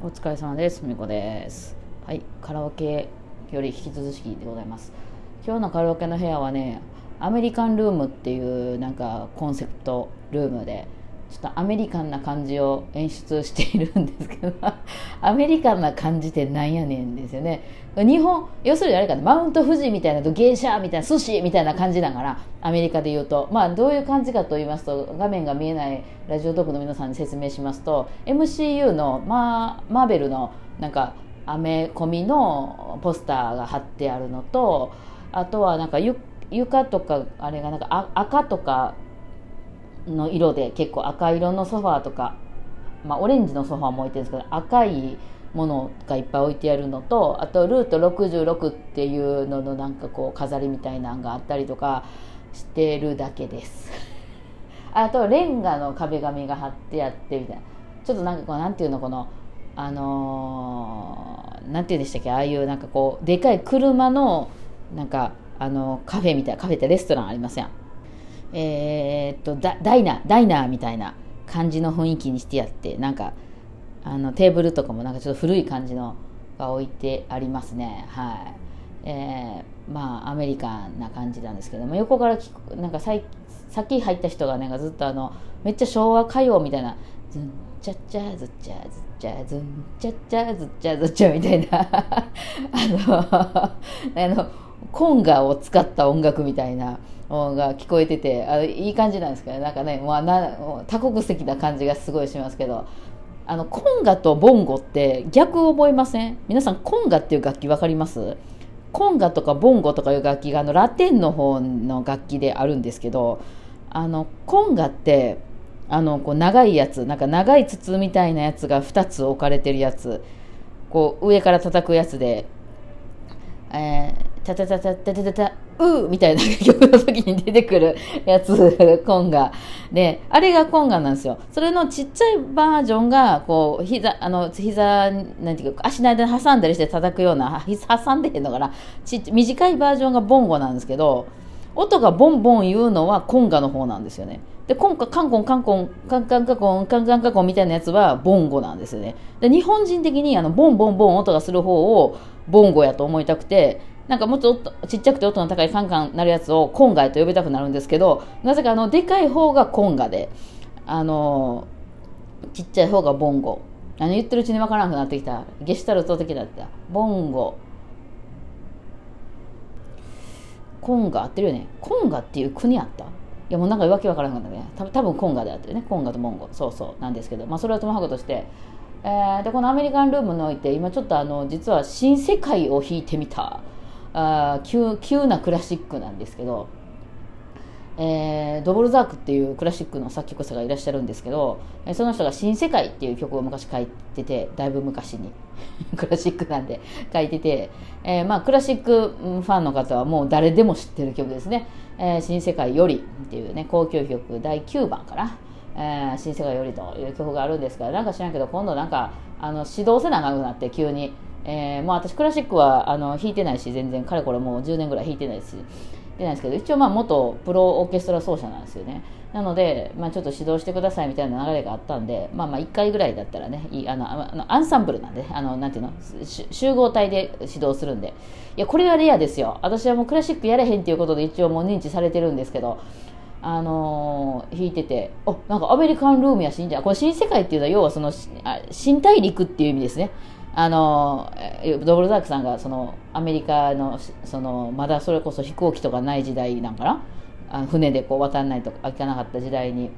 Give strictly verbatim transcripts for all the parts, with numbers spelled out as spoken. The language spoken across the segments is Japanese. お疲れ様です。みこです。はい、カラオケより引き続きでございます。今日のカラオケの部屋はね、アメリカンルームっていうなんかコンセプトルームで、ちょっとアメリカンな感じを演出しているんですけどアメリカンな感じってなんやねんですよね。日本、要するにあれかな、マウント富士みたいなと芸者みたいな寿司みたいな感じだから、アメリカで言うと、まあどういう感じかと言いますと、画面が見えないラジオトークの皆さんに説明しますと、 エムシーユー の、まあ、マーベルのなんかアメコミのポスターが貼ってあるのと、あとはなんかゆ床とかあれがなんか赤とかの色で、結構赤色のソファーとか、まあ、オレンジのソファーも置いてるんですけど、赤いものがいっぱい置いてあるのと、あとルートろくじゅうろくっていうののなんかこう飾りみたいなのがあったりとかしてるだけですあとレンガの壁紙が貼ってあってみたいな、ちょっとなんかこうなんていうの、このあのー、なんていうんでしたっけ、ああいうなんかこうでかい車のなんかあのカフェみたいな、カフェってレストランありません、えー、っとダイナーダイナーみたいな感じの雰囲気にしてやって、なんかあのテーブルとかもなんかちょっと古い感じのが置いてありますね。はい、えー、まあアメリカンな感じなんですけども、横から聞くなんかさい先入った人がなんかずっとあのめっちゃ昭和歌謡みたいな、ズンチャッチャズッチャズッチャズンチャッチャズッチャズッチャみたいなあのあのコンガを使った音楽みたいなのが聞こえてて、あいい感じなんですけど、なんかね、まあ、な多国籍な感じがすごいしますけど、あのコンガとボンゴって逆覚えません？皆さんコンガっていう楽器分かります？コンガとかボンゴとかいう楽器があのラテンの方の楽器であるんですけど、あのコンガってあのこう長いやつ、なんか長い筒みたいなやつがふたつ置かれてるやつ、こう上から叩くやつで、えータタタタタタタタうーみたいな曲の時に出てくるやつコンガで、あれがコンガなんですよ。それのちっちゃいバージョンがこう膝あの膝なんていうか、足の間に挟んだりして叩くような、挟んでへんのかな、ち短いバージョンがボンゴなんですけど、音がボンボン言うのはコンガの方なんですよね。でコンカカンコンカンコンカンカンカンコンカンカンカンコンみたいなやつはボンゴなんですよね。で日本人的にあのボンボンボン音がする方をボンゴやと思いたくて、なんかもっとちっちゃくて音の高いカンカンなるやつをコンガと呼びたくなるんですけど、なぜかあのでかい方がコンガで、あのー、ちっちゃい方がボンゴ。何言ってるうちに分からなくなってきた。ゲシュタルト的だった。ボンゴ。コンガ合ってるよね。コンガっていう国あった？いやもうなんかわけ分からなくなったね。た多分コンガであってるね。コンガとボンゴ。そうそうなんですけど、まあそれはともかくとして、えー、でこのアメリカンルームにおいて今ちょっとあの実は新世界を弾いてみた。あ 急, 急なクラシックなんですけど、えー、ドボルザークっていうクラシックの作曲者がいらっしゃるんですけど、その人が新世界っていう曲を昔書いてて、だいぶ昔にクラシックなんで書いてて、えーまあ、クラシックファンの方はもう誰でも知ってる曲ですね、えー、新世界よりっていうね、交響曲だいきゅうばんかな、えー、新世界よりという曲があるんですから、なんか知らんけど今度なんかあの指導せなあかんくなって急に、えー、もう私クラシックはあの弾いてないし、全然かれこれもうじゅうねんぐらい弾いてないしでないですけど、一応まあ元プロオーケストラ奏者なんですよね。なので、まあ、ちょっと指導してくださいみたいな流れがあったんで、まあまあいっかいぐらいだったらね、あのあのアンサンブルなんで、あのなんていうの、集合体で指導するんで、いやこれはレアですよ。私はもうクラシックやれへんっていうことで一応もう認知されてるんですけど、あのー、弾いてて、あ、なんかアメリカンルームやしいんじゃん。これ新世界っていうのは要はその新大陸っていう意味ですね。あのドボルザークさんがそのアメリカの、 そのまだそれこそ飛行機とかない時代なんかな、あの船でこう渡らないとか行かなかった時代に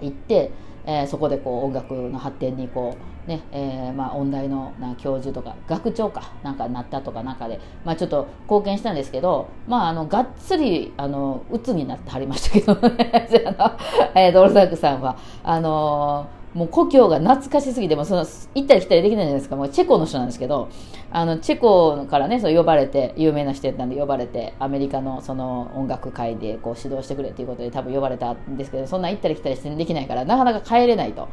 行って、えー、そこでこう音楽の発展にこう、ねえーまあ、音大のなんか教授とか学長かなんかなったとかなんかで、まあ、ちょっと貢献したんですけど、まあ、あのがっつりあの鬱になってはりましたけどねドボルザークさんはあのーもう故郷が懐かしすぎて、もうその行ったり来たりできないじゃないですか。もうチェコの人なんですけど、あのチェコからね、そう呼ばれて、有名な人なんで呼ばれて、アメリカのその音楽界でこう指導してくれということで多分呼ばれたんですけど、そんな行ったり来たりしてできないからなかなか帰れないと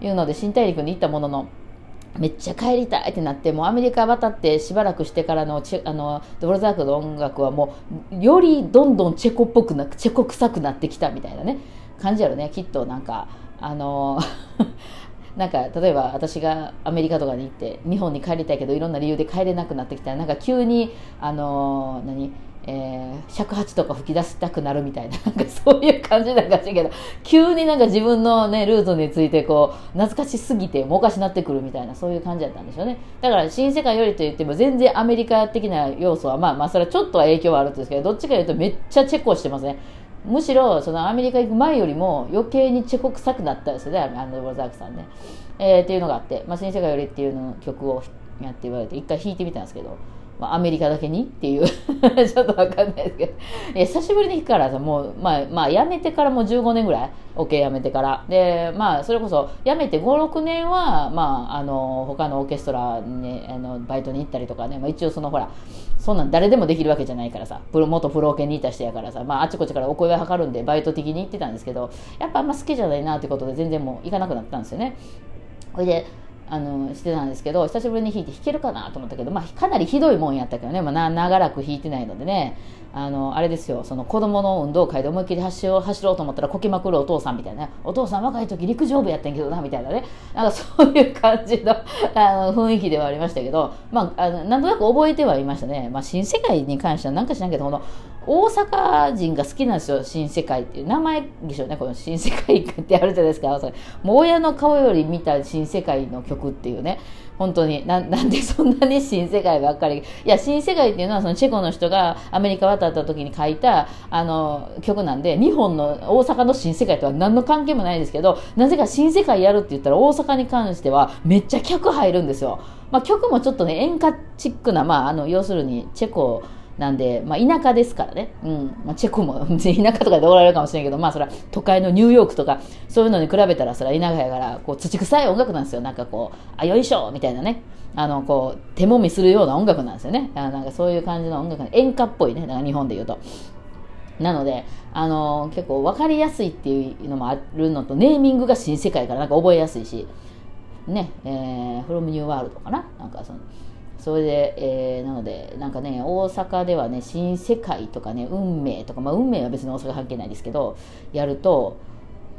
いうので、新大陸に行ったものの、めっちゃ帰りたいってなって、もうアメリカ渡ってしばらくしてからのチェ、あのドボルザークの音楽はもうよりどんどんチェコっぽくな、チェコ臭くなってきたみたいなね感じやろね、きっと。なんかあのなんか例えば私がアメリカとかに行って日本に帰りたいけどいろんな理由で帰れなくなってきたらなんか急にあのー、何えー、ひゃくはちとか吹き出したくなるみたい な, なんかそういう感じなんかしいけど急になんか自分の、ね、ルートについてこう懐かしすぎてもおかしなってくるみたいなそういう感じだったんでしょうね。だから新世界よりといっても全然アメリカ的な要素はまあまあそれはちょっとは影響はあるんですけどどっちかいうとめっちゃチェコしてますね。むしろそのアメリカ行く前よりも余計にチェコ臭くなったんですよねアンドロボザークさんね、えー、っていうのがあって、まあ、新世界よりっていうの曲をやって言われて一回弾いてみたんですけどまあ、アメリカだけにっていうちょっとわかんないですけど久しぶりに行くからさもう、まあ、まあ辞めてからもうじゅうごねんぐらい OK 辞めてからでまあそれこそ辞めてごろくねんはまああの他のオーケストラにあのバイトに行ったりとかね、まあ、一応そのほらそんなん誰でもできるわけじゃないからさプロ元プロオケにいた人やからさ、まあ、あちこちからお声を図るんでバイト的に行ってたんですけどやっぱあんま好きじゃないなということで全然もう行かなくなったんですよね。それであのしてたんですけど久しぶりに弾いて弾けるかなと思ったけど、まあ、かなりひどいもんやったけどね、まあ、な長らく弾いてないのでね あの、あれですよその子供の運動会で思いっきり走ろう走ろうと思ったらこけまくるお父さんみたいな、ね、お父さん若い時陸上部やったんけどなみたいなねなんかそういう感じの、 あの雰囲気ではありましたけど、まあ、あのなんとなく覚えてはいましたね、まあ、新世界に関してはなんか知らんけどこの大阪人が好きなんですよ新世界っていう名前でしょうねこの新世界ってあるじゃないですかそれもう親の顔より見た新世界の曲っていうね本当に な, なんでそんなに新世界ばっかりいや新世界っていうのはそのチェコの人がアメリカ渡った時に書いたあの曲なんで日本の大阪の新世界とは何の関係もないんですけどなぜか新世界やるって言ったら大阪に関してはめっちゃ客入るんですよ、まあ、曲もちょっとね演歌チックな、まあ、あの要するにチェコなんで、まあ、田舎ですからね、うんまあ、チェコも田舎とかでおられるかもしれないけど、まあ、それは都会のニューヨークとかそういうのに比べたらそれは田舎やからこう土臭い音楽なんですよ。なんかこうあよいしょみたいなねあのこう手もみするような音楽なんですよね。あなんかそういう感じの音楽演歌っぽいねなんか日本で言うとなのであの結構分かりやすいっていうのもあるのとネーミングが新世界からなんか覚えやすいしねえー、フロムニューワールドかななんかそのそれで、えー、なのでなんかね大阪ではね新世界とかね運命とかまあ運命は別に大阪関係ないですけどやると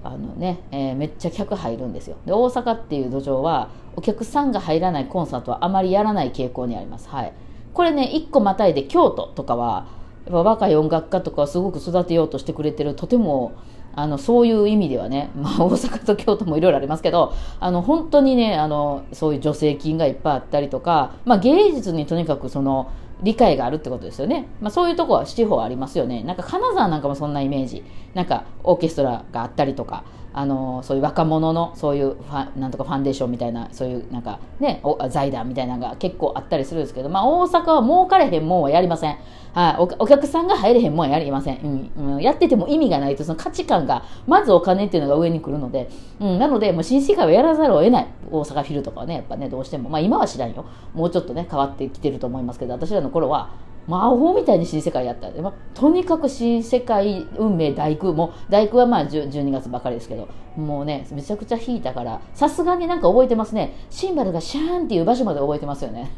あのね、えー、めっちゃ客入るんですよ。で大阪っていう土壌はお客さんが入らないコンサートはあまりやらない傾向にあります。はい。これね一個またいで京都とかはやっぱ若い音楽家とかをすごく育てようとしてくれてるとてもあのそういう意味ではね、まあ、大阪と京都もいろいろありますけどあの本当にねあのそういう助成金がいっぱいあったりとか、まあ、芸術にとにかくその理解があるってことですよね、まあ、そういうとこは地方ありますよね。なんか金沢なんかもそんなイメージなんかオーケストラがあったりとかあのそういう若者のそういうファなんとかファンデーションみたいなそういうなんかね財団みたいなのが結構あったりするんですけど、まあ、大阪は儲かれへんもんはやりません。はい、お, お客さんが入れへんもんはやりません、うんうん、やってても意味がないとその価値観がまずお金っていうのが上に来るので、うん、なのでもう新世界はやらざるを得ない。大阪フィルとかはねやっぱねどうしてもまあ今は知らんよもうちょっとね変わってきてると思いますけど私らの頃はまあアホみたいに新世界やったんで、まあ、とにかく新世界運命大工も大工はまあじゅうにがつばかりですけどもうねめちゃくちゃ弾いたからさすがになんか覚えてますね。シンバルがシャーンっていう場所まで覚えてますよね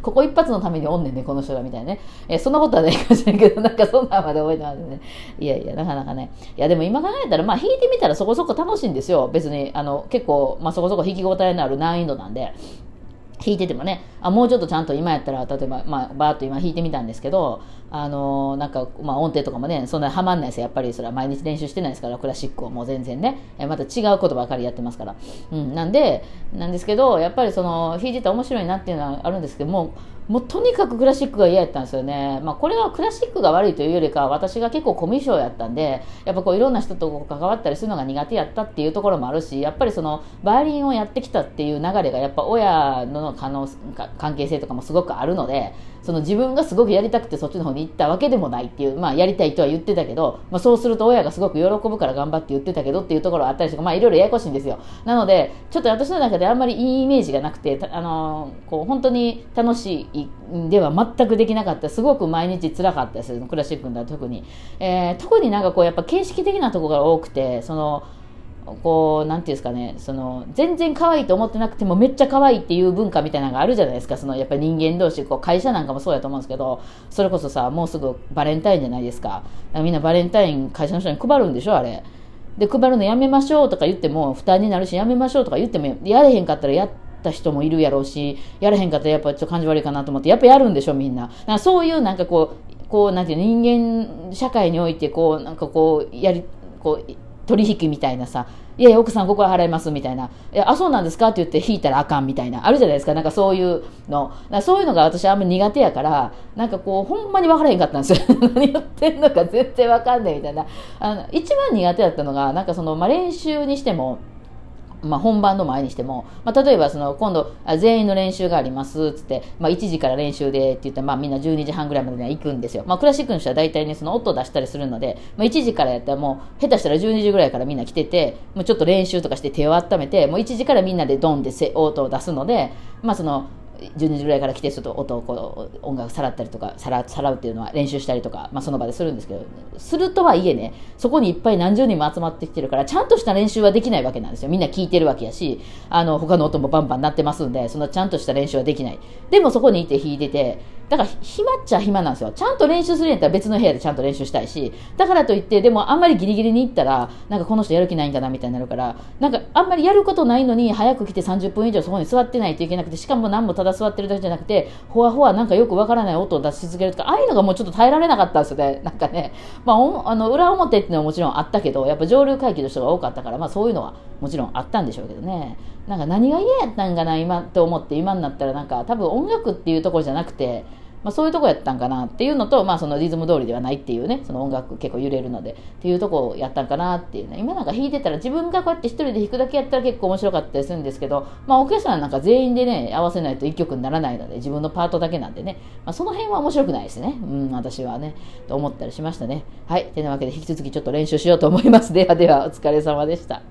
ここ一発のためにおんねんねこの人らみたいなね、えー、そんなことはないかもしれないけどなんかそんなまで覚えてますね。いやいやなかなかねいやでも今考えたらまあ弾いてみたらそこそこ楽しいんですよ。別にあの結構、まあ、そこそこ弾き応えのある難易度なんで弾いててもねあもうちょっとちゃんと今やったら例えば、まあ、バーッと今弾いてみたんですけどあのー、なんか、まあ、音程とかもねそんなにはまんないですよ。やっぱりそれは毎日練習してないですからクラシックをもう全然ねまた違うことばかりやってますから、うん、なんでなんですけどやっぱりその弾いてたら面白いなっていうのはあるんですけどももうとにかくクラシックが嫌やったんですよね。まあ、これはクラシックが悪いというよりか私が結構コミュ障やったんでやっぱこういろんな人と関わったりするのが苦手やったっていうところもあるしやっぱりそのバイオリンをやってきたっていう流れがやっぱ親の可能関係性とかもすごくあるのでその自分がすごくやりたくてそっちの方に行ったわけでもないっていう、まあ、やりたいとは言ってたけど、まあ、そうすると親がすごく喜ぶから頑張って言ってたけどっていうところがあったりして、まあ、いろいろややこしいんですよ。なのでちょっと私の中であんまりいいイメージがなくてあのこう本当に楽しいでは全くできなかった。すごく毎日辛かったです。クラシックだと特に、えー、特になんかこうやっぱ形式的なところが多くてそのこうなんていうんですかねその全然可愛いと思ってなくてもめっちゃ可愛いっていう文化みたいなのがあるじゃないですか。そのやっぱり人間同士こう会社なんかもそうやと思うんですけどそれこそさもうすぐバレンタインじゃないですか。みんなバレンタイン会社の人に配るんでしょあれで配るのやめましょうとか言っても負担になるし、やめましょうとか言ってもやれへんかったらやった人もいるやろうし、やれへんかったらやっぱちょっと感じ悪いかなと思ってやっぱやるんでしょみんな。だからそういうなんかこうこうなんていう人間社会においてこうなんかこうやりこう取引みたいなさ、いやいや奥さんここは払いますみたいな、いやあそうなんですかって言って引いたらあかんみたいなあるじゃないですか。なんかそういうのそういうのが私あんまり苦手やから、なんかこうほんまに分からへんかったんですよ何言ってんのか絶対分かんないみたいな。あの一番苦手だったのがなんかその、まあ、練習にしても、まあ、本番の前にしても、まあ、例えばその今度全員の練習がありますっつって、まあ、いちじから練習でって言ったら、まあ、みんなじゅうにじはんぐらいまでには行くんですよ、まあ、クラシックの人は大体ねその音出したりするので、まあ、いちじからやったらもう下手したらじゅうにじぐらいからみんな来てて、もうちょっと練習とかして手を温めてもういちじからみんなでドンで音を出すので、まあそのじゅうにじぐらいから来てちょっと音をこう音楽さらったりとかさら、さらうっていうのは練習したりとか、まあ、その場でするんですけど、するとはいえねそこにいっぱい何十人も集まってきてるからちゃんとした練習はできないわけなんですよ。みんな聴いてるわけやし、あの他の音もバンバン鳴ってますんでそのちゃんとした練習はできない。でもそこにいて弾いてて、だから暇っちゃ暇なんですよ。ちゃんと練習するんやったら別の部屋でちゃんと練習したいし、だからといってでもあんまりギリギリに行ったらなんかこの人やる気ないんかなみたいになるから、なんかあんまりやることないのに早く来てさんじゅっぷん以上そこに座ってないといけなくて、しかも何もただ座ってるだけじゃなくてほわほわなんかよくわからない音を出し続けるとか、ああいうのがもうちょっと耐えられなかったんですよね。なんかね、まあ、あの裏表っていうのはもちろんあったけど、やっぱ上流階級の人が多かったから、まあ、そういうのはもちろんあったんでしょうけどね。なんか何が嫌やったんかな今と思って、今になったらなんか多分音楽っていうところじゃなくて、まあ、そういうところやったんかなっていうのと、まあ、そのリズム通りではないっていうね、その音楽結構揺れるのでっていうところをやったんかなっていうね。今なんか弾いてたら自分がこうやって一人で弾くだけやったら結構面白かったりするんですけど、まあ、オーケストラなんか全員でね合わせないと一曲にならないので自分のパートだけなんでね、まあ、その辺は面白くないですね、うん、私はねと思ったりしましたね。はい、てなわけで引き続きちょっと練習しようと思います。ではではお疲れ様でした。